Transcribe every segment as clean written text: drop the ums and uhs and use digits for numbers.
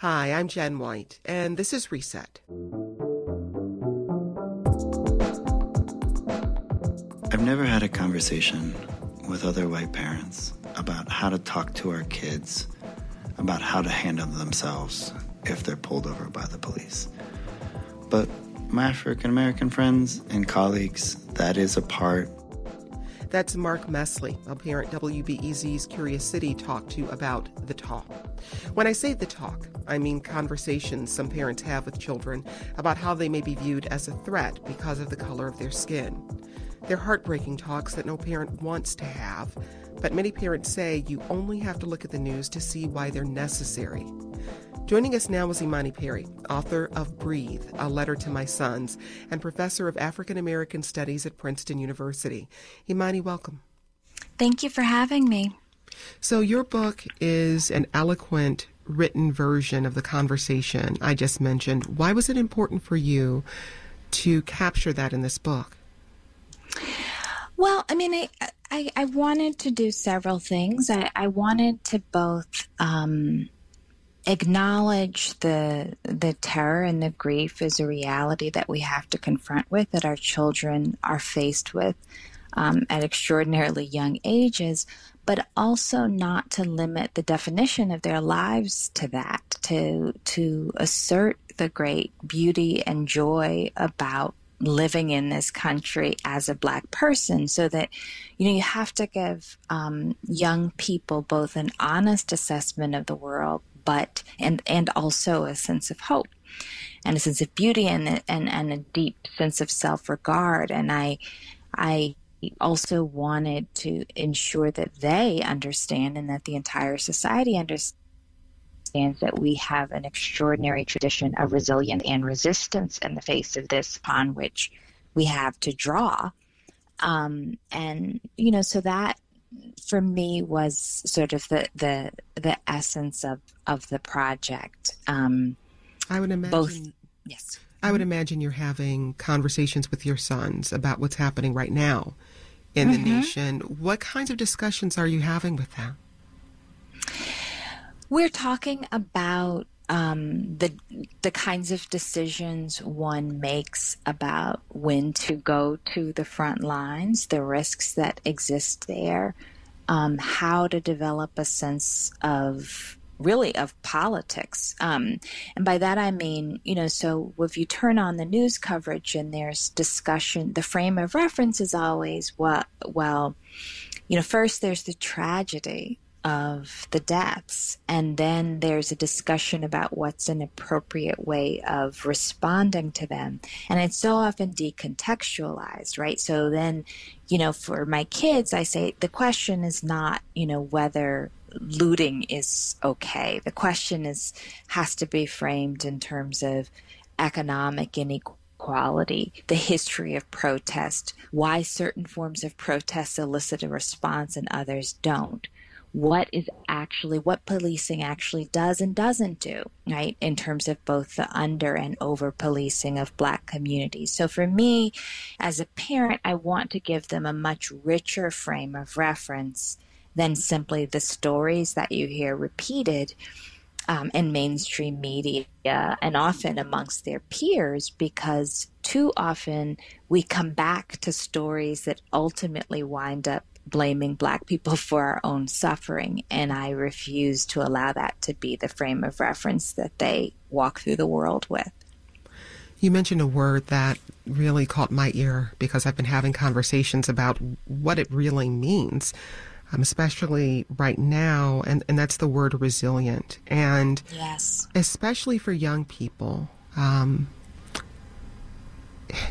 Hi, I'm Jen White, and this is Reset. I've never had a conversation with other white parents about how to talk to our kids, about how to handle themselves if they're pulled over by the police. But my African-American friends and colleagues, that is a part. That's Mark Mesley, a parent WBEZ's Curious City talked to about The Talk. When I say The Talk, I mean conversations some parents have with children about how they may be viewed as a threat because of the color of their skin. They're heartbreaking talks that no parent wants to have, but many parents say you only have to look at the news to see why they're necessary. Joining us now is Imani Perry, author of Breathe: A Letter to My Sons, and professor of African American Studies at Princeton University. Imani, welcome. Thank you for having me. So your book is an eloquent written version of the conversation I just mentioned. Why was it important for you to capture that in this book? Well, I mean, I wanted to do several things. I wanted to both acknowledge the terror and the grief as a reality that we have to confront with, that our children are faced with at extraordinarily young ages, but also not to limit the definition of their lives to that, to assert the great beauty and joy about living in this country as a Black person, so that, you know, you have to give young people both an honest assessment of the world, but and also a sense of hope and a sense of beauty and a deep sense of self-regard. And I also wanted to ensure that they understand, and that the entire society understands, that we have an extraordinary tradition of resilience and resistance in the face of this, upon which we have to draw. And, you know, so that for me was sort of the essence of the project. I would imagine both. Yes. I would imagine you're having conversations with your sons about what's happening right now in the nation. What kinds of discussions are you having with them? We're talking about the kinds of decisions one makes about when to go to the front lines, the risks that exist there, how to develop a sense of, really, of politics. And by that I mean, you know, so if you turn on the news coverage and there's discussion, the frame of reference is always, well, you know, first there's the tragedy of the deaths, and then there's a discussion about what's an appropriate way of responding to them. And it's so often decontextualized, right? So then, you know, for my kids, I say the question is not, you know, whether looting is okay. The question has to be framed in terms of economic inequality, the history of protest, why certain forms of protest elicit a response and others don't. What policing actually does and doesn't do, right, in terms of both the under and over policing of Black communities. So for me, as a parent, I want to give them a much richer frame of reference than simply the stories that you hear repeated in mainstream media and often amongst their peers, because too often we come back to stories that ultimately wind up blaming Black people for our own suffering, and I refuse to allow that to be the frame of reference that they walk through the world with. You mentioned a word that really caught my ear, because I've been having conversations about what it really means, especially right now, and that's the word resilient. And yes, especially for young people,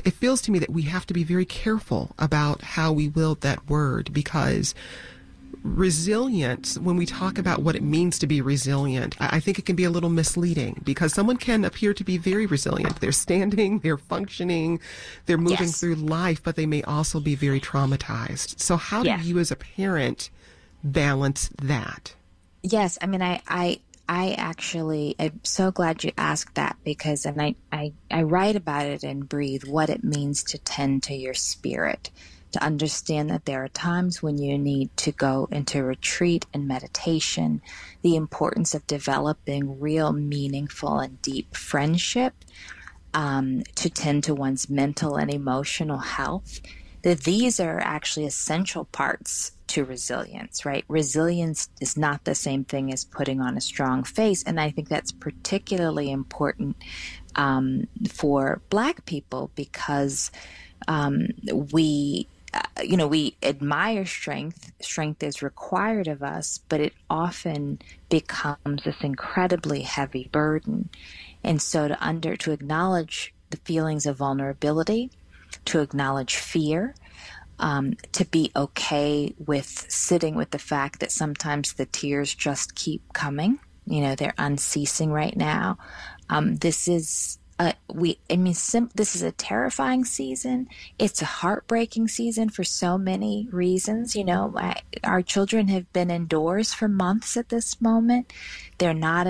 it feels to me that we have to be very careful about how we wield that word, because resilience, when we talk about what it means to be resilient, I think it can be a little misleading, because someone can appear to be very resilient. They're standing, they're functioning, they're moving through life, but they may also be very traumatized. So how do you as a parent balance that? Yes, I mean, I actually am so glad you asked that, because and I write about it in Breathe, what it means to tend to your spirit. to understand that there are times when you need to go into retreat and meditation, the importance of developing real, meaningful, and deep friendship, to tend to one's mental and emotional health, that these are actually essential parts to resilience, right? Resilience is not the same thing as putting on a strong face. And I think that's particularly important for Black people because we admire strength. Strength is required of us, but it often becomes this incredibly heavy burden. And so to acknowledge the feelings of vulnerability, to acknowledge fear, to be okay with sitting with the fact that sometimes the tears just keep coming. You know, they're unceasing right now. This is a terrifying season. It's a heartbreaking season for so many reasons. You know, our children have been indoors for months at this moment. They're not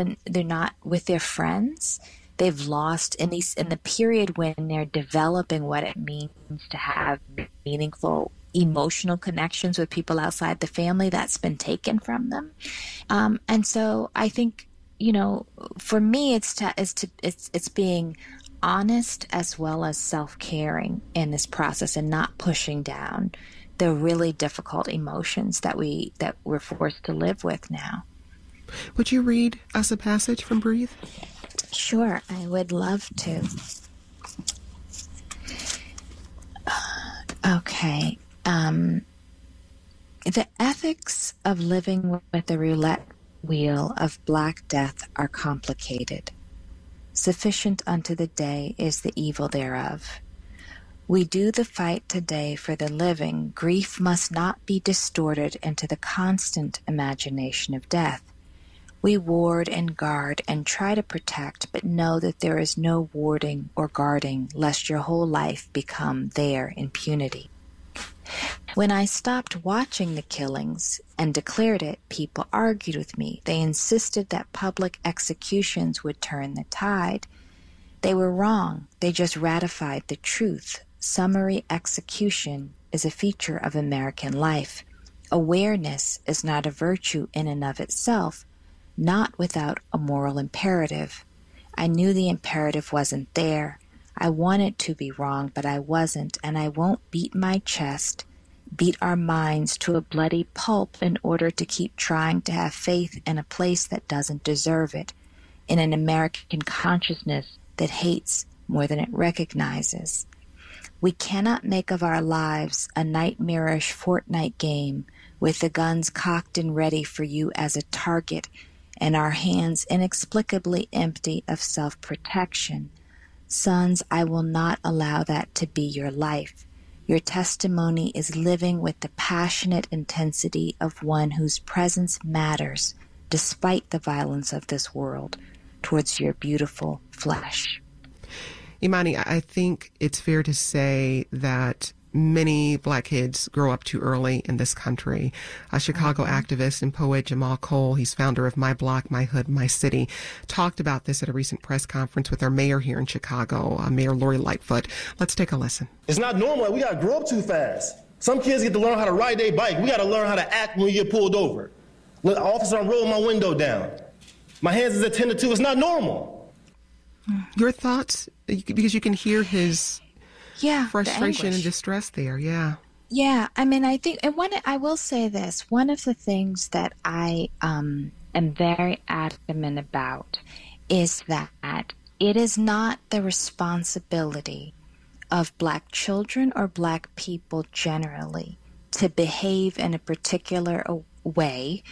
with their friends. They've lost in the period when they're developing what it means to have meaningful emotional connections with people outside the family. That's been taken from them. And so I think, you know, for me, it's being honest as well as self-caring in this process and not pushing down the really difficult emotions that we're forced to live with now. Would you read us a passage from Breathe? Sure, I would love to. Okay. The ethics of living with the roulette wheel of Black death are complicated. Sufficient unto the day is the evil thereof. We do the fight today for the living. Grief must not be distorted into the constant imagination of death. We ward and guard and try to protect, but know that there is no warding or guarding, lest your whole life become their impunity. When I stopped watching the killings and declared it, people argued with me. They insisted that public executions would turn the tide. They were wrong. They just ratified the truth. Summary execution is a feature of American life. Awareness is not a virtue in and of itself, not without a moral imperative. I knew the imperative wasn't there. I wanted to be wrong, but I wasn't, and I won't beat my chest, beat our minds to a bloody pulp in order to keep trying to have faith in a place that doesn't deserve it, in an American consciousness that hates more than it recognizes. We cannot make of our lives a nightmarish fortnight game with the guns cocked and ready for you as a target, and our hands inexplicably empty of self-protection. Sons, I will not allow that to be your life. Your testimony is living with the passionate intensity of one whose presence matters, despite the violence of this world, towards your beautiful flesh. Imani, I think it's fair to say that many Black kids grow up too early in this country. A Chicago activist and poet, Jamal Cole, he's founder of My Block, My Hood, My City, talked about this at a recent press conference with our mayor here in Chicago, Mayor Lori Lightfoot. Let's take a listen. It's not normal. We got to grow up too fast. Some kids get to learn how to ride their bike. We got to learn how to act when you get pulled over. Look, officer, I'm rolling my window down. My hands is attended to. It's not normal. Your thoughts? Because you can hear his... Yeah, frustration and distress there. Yeah. Yeah. I mean, I think, and I will say this, one of the things that I am very adamant about is that it is not the responsibility of Black children or Black people generally to behave in a particular way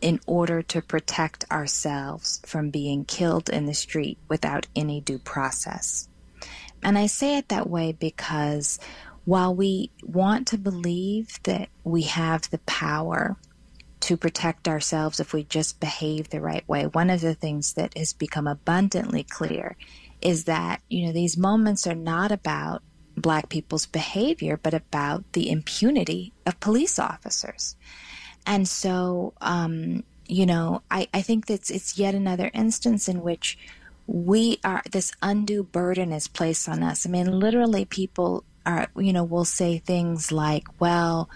in order to protect ourselves from being killed in the street without any due process. And I say it that way because while we want to believe that we have the power to protect ourselves if we just behave the right way, one of the things that has become abundantly clear is that, you know, these moments are not about Black people's behavior, but about the impunity of police officers. And so, you know, I think that it's yet another instance in which this undue burden is placed on us. I mean, literally people you know, will say things like, well,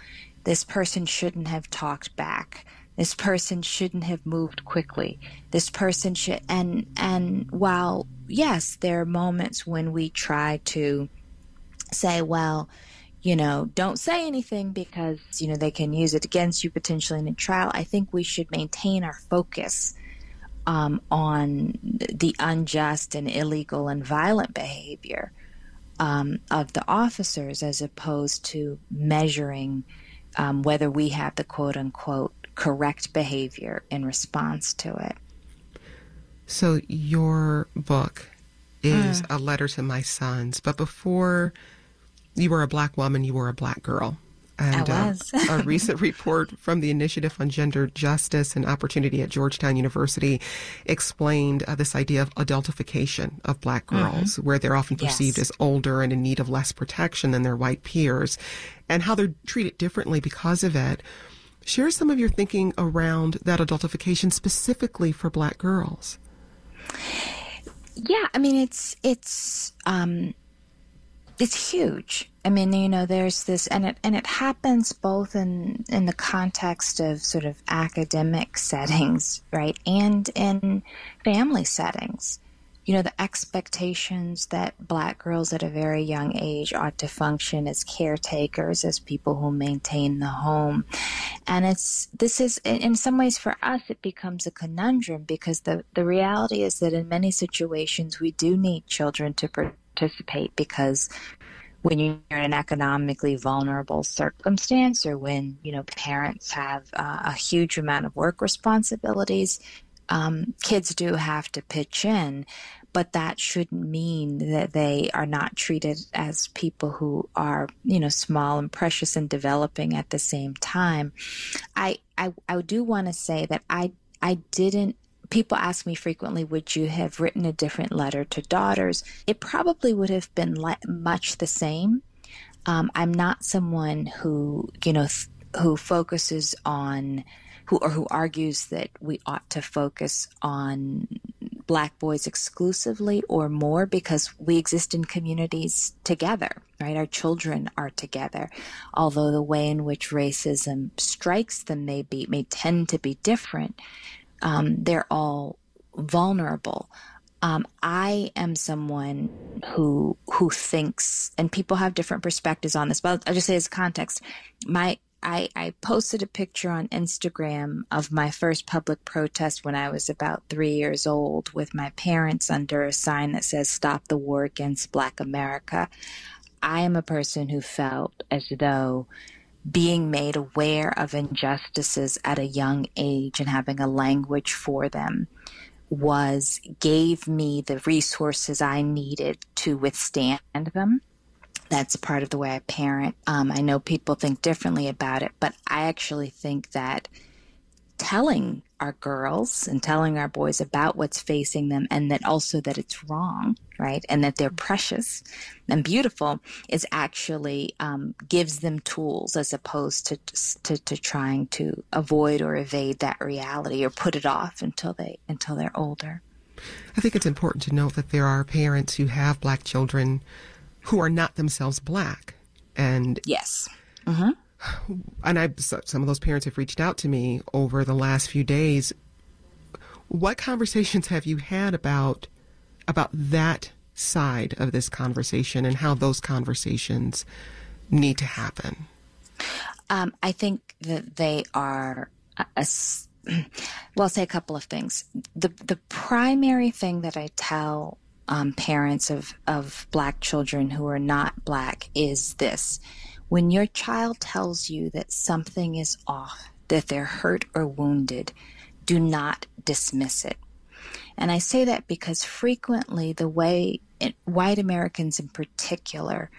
this person shouldn't have talked back. This person shouldn't have moved quickly. This person should, and while, yes, there are moments when we try to say, well, you know, don't say anything because, you know, they can use it against you potentially in a trial. I think we should maintain our focus on the unjust and illegal and violent behavior of the officers, as opposed to measuring whether we have the quote unquote correct behavior in response to it. So your book is A Letter to My Sons, but before you were a Black woman, you were a Black girl. And I was. A recent report from the Initiative on Gender Justice and Opportunity at Georgetown University explained this idea of adultification of Black girls, where they're often perceived as older and in need of less protection than their white peers, and how they're treated differently because of it. Share some of your thinking around that adultification specifically for Black girls. Yeah, I mean, it's huge. I mean, you know, there's this, and it happens both in the context of sort of academic settings, right, and in family settings. You know, the expectations that Black girls at a very young age ought to function as caretakers, as people who maintain the home. And this is, in some ways for us, it becomes a conundrum, because the reality is that in many situations we do need children to participate, because when you're in an economically vulnerable circumstance, or when, you know, parents have a huge amount of work responsibilities, kids do have to pitch in, but that shouldn't mean that they are not treated as people who are, you know, small and precious and developing at the same time. I do want to say that I didn't. People ask me frequently, would you have written a different letter to daughters? It probably would have been much the same. I'm not someone who, you know, who focuses on, who argues that we ought to focus on Black boys exclusively or more, because we exist in communities together, right? Our children are together, although the way in which racism strikes them may tend to be different. They're all vulnerable. I am someone who thinks, and people have different perspectives on this, but I'll just say as context, I posted a picture on Instagram of my first public protest when I was about 3 years old with my parents under a sign that says, "Stop the War Against Black America." I am a person who felt as though being made aware of injustices at a young age and having a language for them gave me the resources I needed to withstand them. That's part of the way I parent. I know people think differently about it, but I actually think that telling our girls and telling our boys about what's facing them, and that also that it's wrong, right, and that they're precious and beautiful, is actually gives them tools, as opposed to trying to avoid or evade that reality or put it off until they're older. I think it's important to note that there are parents who have Black children who are not themselves Black, and yes. Mm-hmm. And some of those parents have reached out to me over the last few days. What conversations have you had about that side of this conversation, and how those conversations need to happen? I think that they are, well, I'll say a couple of things. The primary thing that I tell parents of Black children who are not Black is this. When your child tells you that something is off, that they're hurt or wounded, do not dismiss it. And I say that because frequently the way white Americans in particular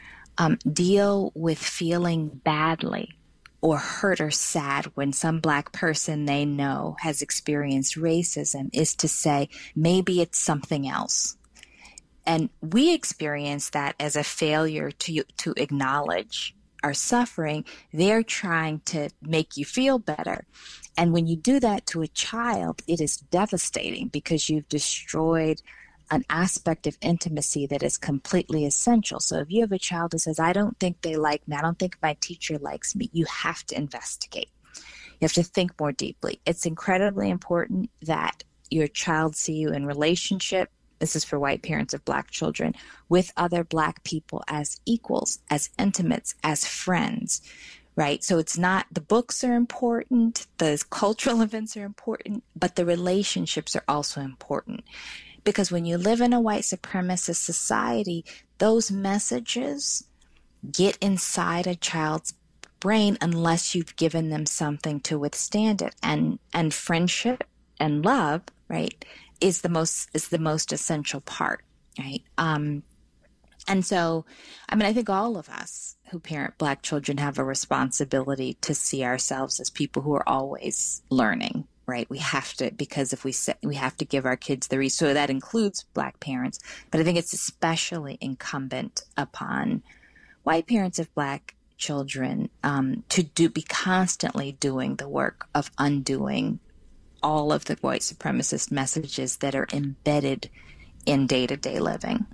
deal with feeling badly or hurt or sad when some Black person they know has experienced racism is to say, maybe it's something else. And we experience that as a failure to acknowledge are suffering. They're trying to make you feel better. And when you do that to a child, it is devastating, because you've destroyed an aspect of intimacy that is completely essential. So if you have a child who says, I don't think they like me, I don't think my teacher likes me, you have to investigate. You have to think more deeply. It's incredibly important that your child see you in relationship, this is for white parents of black children, with other black people as equals, as intimates, as friends, right? So it's not, the books are important, the cultural events are important, but the relationships are also important. Because when you live in a white supremacist society, those messages get inside a child's brain unless you've given them something to withstand it. And friendship and love, right, is the most essential part, right? And so, I mean, I think all of us who parent black children have a responsibility to see ourselves as people who are always learning. Right. We have to, because if we have to give our kids the resource, so that includes black parents. But I think it's especially incumbent upon white parents of black children to be constantly doing the work of undoing all of the white supremacist messages that are embedded in day-to-day living.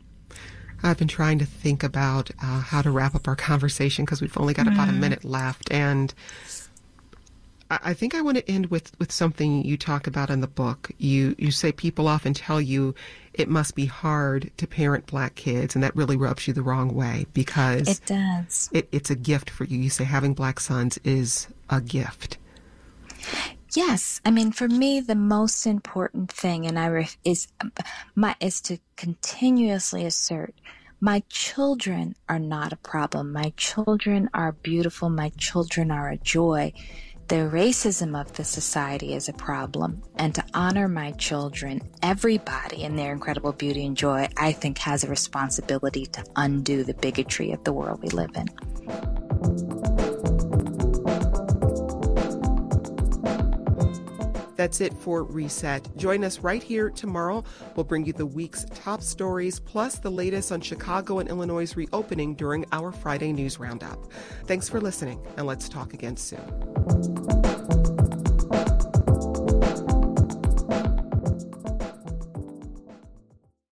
I've been trying to think about how to wrap up our conversation because we've only got about a minute left. And I think I want to end with something you talk about in the book. You say people often tell you it must be hard to parent black kids, and that really rubs you the wrong way because it does. It's a gift for you. You say having black sons is a gift. Yes. I mean, for me, the most important thing is to continuously assert my children are not a problem. My children are beautiful. My children are a joy. The racism of the society is a problem, and to honor my children, everybody in their incredible beauty and joy, I think has a responsibility to undo the bigotry of the world we live in. That's it for Reset. Join us right here tomorrow. We'll bring you the week's top stories, plus the latest on Chicago and Illinois' reopening during our Friday news roundup. Thanks for listening, and let's talk again soon.